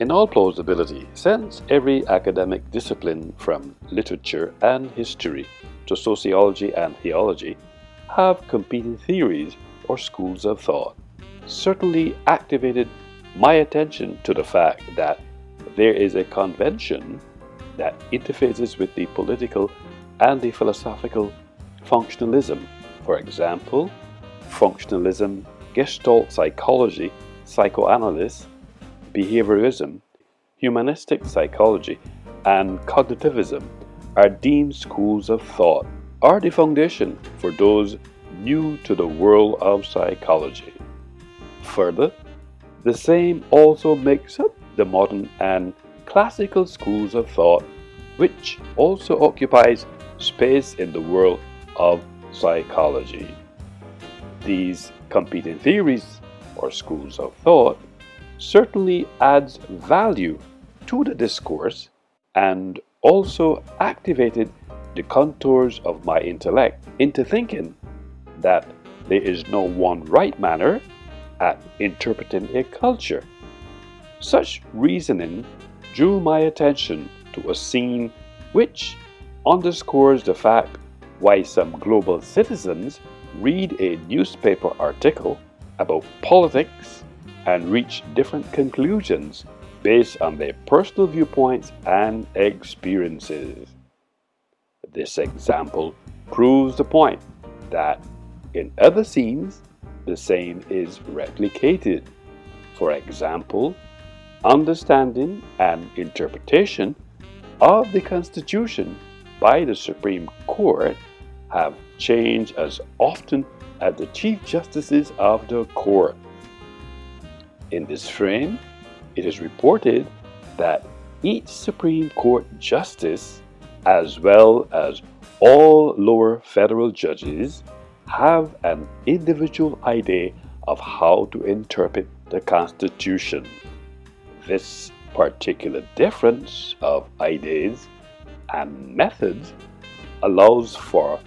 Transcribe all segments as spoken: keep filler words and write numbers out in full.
In all plausibility, since every academic discipline from literature and history to sociology and theology have competing theories or schools of thought, certainly activated my attention to the fact that there is a convention that interfaces with the political and the philosophical functionalism. For example, functionalism, Gestalt psychology, psychoanalysis, behaviorism, humanistic psychology, and cognitivism are deemed schools of thought, are the foundation for those new to the world of psychology. Further, the same also makes up the modern and classical schools of thought, which also occupies space in the world of psychology. These competing theories or schools of thought certainly adds value to the discourse and also activated the contours of my intellect into thinking that there is no one right manner at interpreting a culture. Such reasoning drew my attention to a scene which underscores the fact why some global citizens read a newspaper article about politics and reach different conclusions based on their personal viewpoints and experiences. This example proves the point that in other scenes, the same is replicated. For example, understanding and interpretation of the Constitution by the Supreme Court have changed as often as the Chief Justices of the Court. In this frame, it is reported that each Supreme Court justice, as well as all lower federal judges, have an individual idea of how to interpret the Constitution. This particular difference of ideas and methods allows for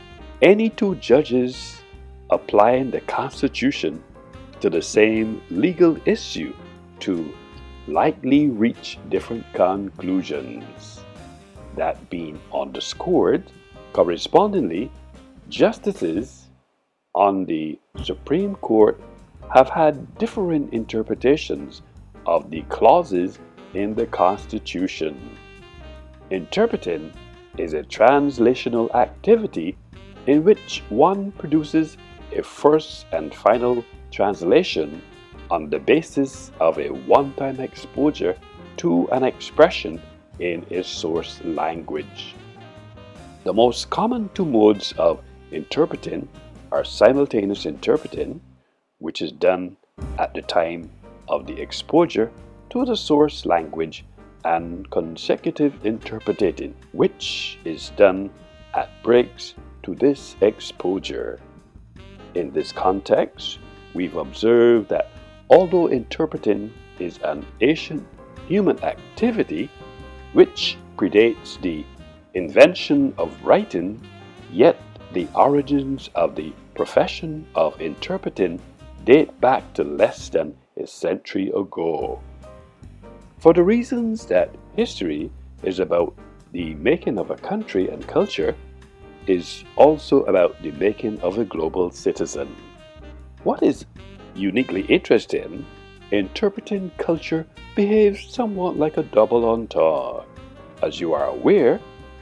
any two judges applying the Constitution to the same legal issue to likely reach different conclusions. That being underscored, correspondingly, justices on the Supreme Court have had different interpretations of the clauses in the Constitution. Interpreting is a translational activity in which one produces a first and final translation on the basis of a one-time exposure to an expression in its source language. The most common two modes of interpreting are simultaneous interpreting, which is done at the time of the exposure to the source language, and consecutive interpreting, which is done at breaks to this exposure. In this context, we've observed that although interpreting is an ancient human activity which predates the invention of writing, yet the origins of the profession of interpreting date back to less than a century ago. For the reasons that history is about the making of a country and culture is also about the making of a global citizen. What is uniquely interesting, interpreting culture behaves somewhat like a double entendre. As you are aware,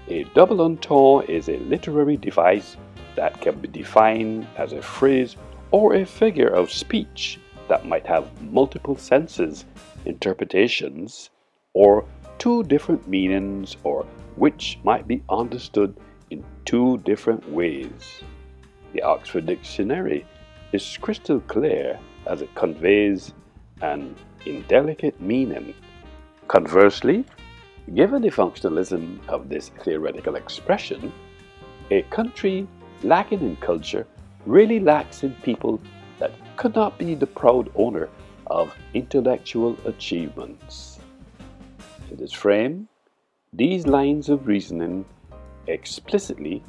a double entendre is a literary device that can be defined as a phrase or a figure of speech that might have multiple senses, interpretations, or two different meanings, or which might be understood in two different ways. The Oxford Dictionary is crystal clear as it conveys an indelicate meaning. Conversely, given the functionalism of this theoretical expression, a country lacking in culture really lacks in people that could not be the proud owner of intellectual achievements. In this frame, these lines of reasoning explicitly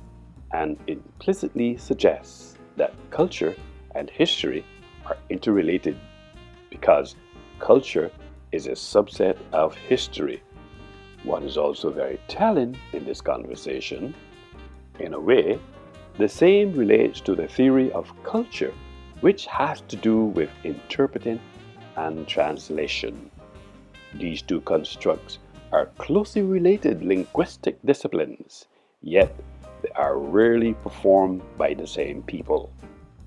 and implicitly suggest that culture and history are interrelated because culture is a subset of history. What is also very telling in this conversation, in a way, the same relates to the theory of culture, which has to do with interpreting and translation. These two constructs are closely related linguistic disciplines, yet they are rarely performed by the same people.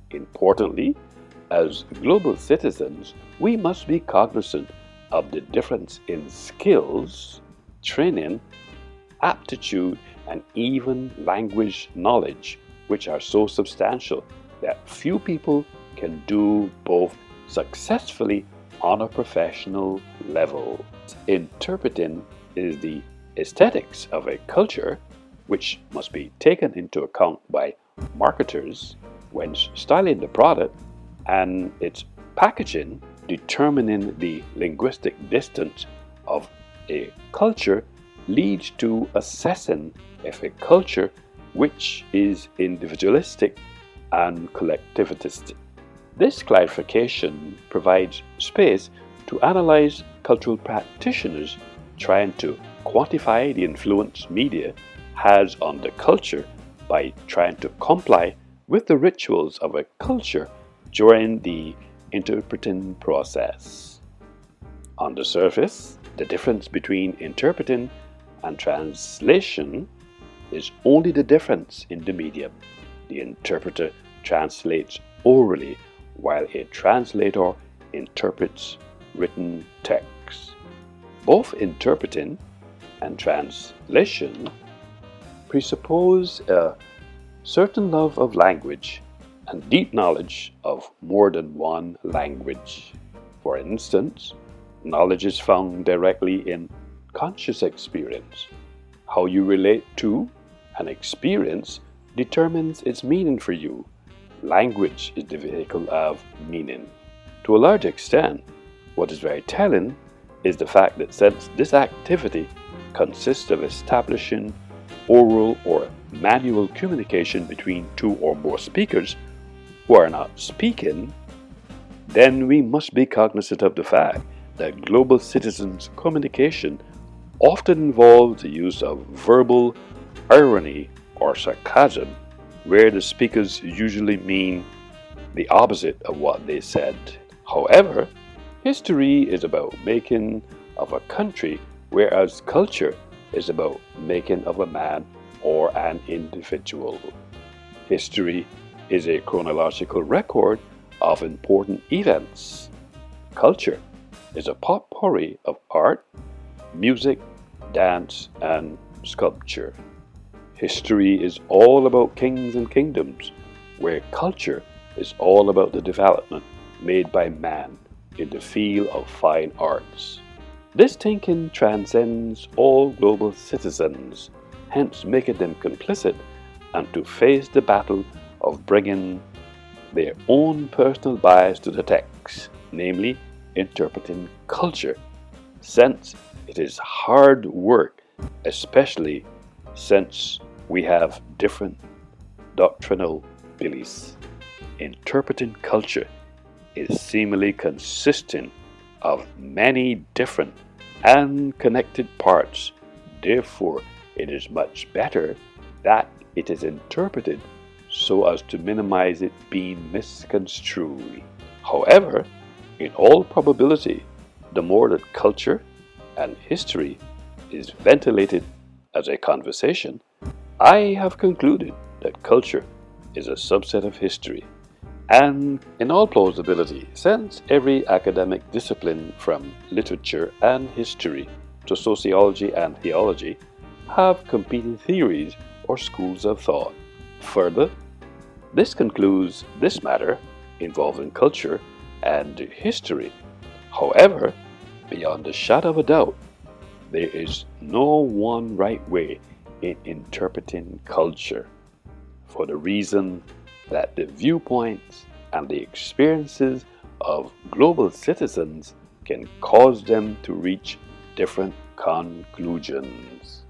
Importantly, as global citizens, we must be cognizant of the difference in skills, training, aptitude, and even language knowledge, which are so substantial that few people can do both successfully on a professional level. Interpreting is the aesthetics of a culture, which must be taken into account by marketers when styling the product and its packaging, determining the linguistic distance of a culture leads to assessing if a culture which is individualistic and collectivistic. This clarification provides space to analyze cultural practitioners trying to quantify the influence media has on the culture by trying to comply with the rituals of a culture during the interpreting process. On the surface, the difference between interpreting and translation is only the difference in the medium. The interpreter translates orally, while a translator interprets written text. Both interpreting and translation presuppose a certain love of language and deep knowledge of more than one language. For instance, knowledge is found directly in conscious experience. How you relate to an experience determines its meaning for you. Language is the vehicle of meaning. To a large extent, what is very telling is the fact that since this activity consists of establishing oral or manual communication between two or more speakers who are not speaking, then we must be cognizant of the fact that global citizens' communication often involves the use of verbal irony or sarcasm, where the speakers usually mean the opposite of what they said. However, history is about making of a country, whereas culture is about making of a man or an individual. History is a chronological record of important events. Culture is a potpourri of art, music, dance, and sculpture. History is all about kings and kingdoms, where culture is all about the development made by man in the field of fine arts. This thinking transcends all global citizens, hence making them complicit and to face the battle of bringing their own personal bias to the text, namely interpreting culture, since it is hard work, especially since we have different doctrinal beliefs. Interpreting culture is seemingly consisting of many different and connected parts. Therefore, it is much better that it is interpreted so as to minimize it being misconstrued. However, in all probability, the more that culture and history is ventilated as a conversation, I have concluded that culture is a subset of history. And in all plausibility, since every academic discipline from literature and history to sociology and theology have competing theories or schools of thought. Further, this concludes this matter involving culture and history. However, beyond the shadow of a doubt, there is no one right way in interpreting culture, for the reason that the viewpoints and the experiences of global citizens can cause them to reach different conclusions.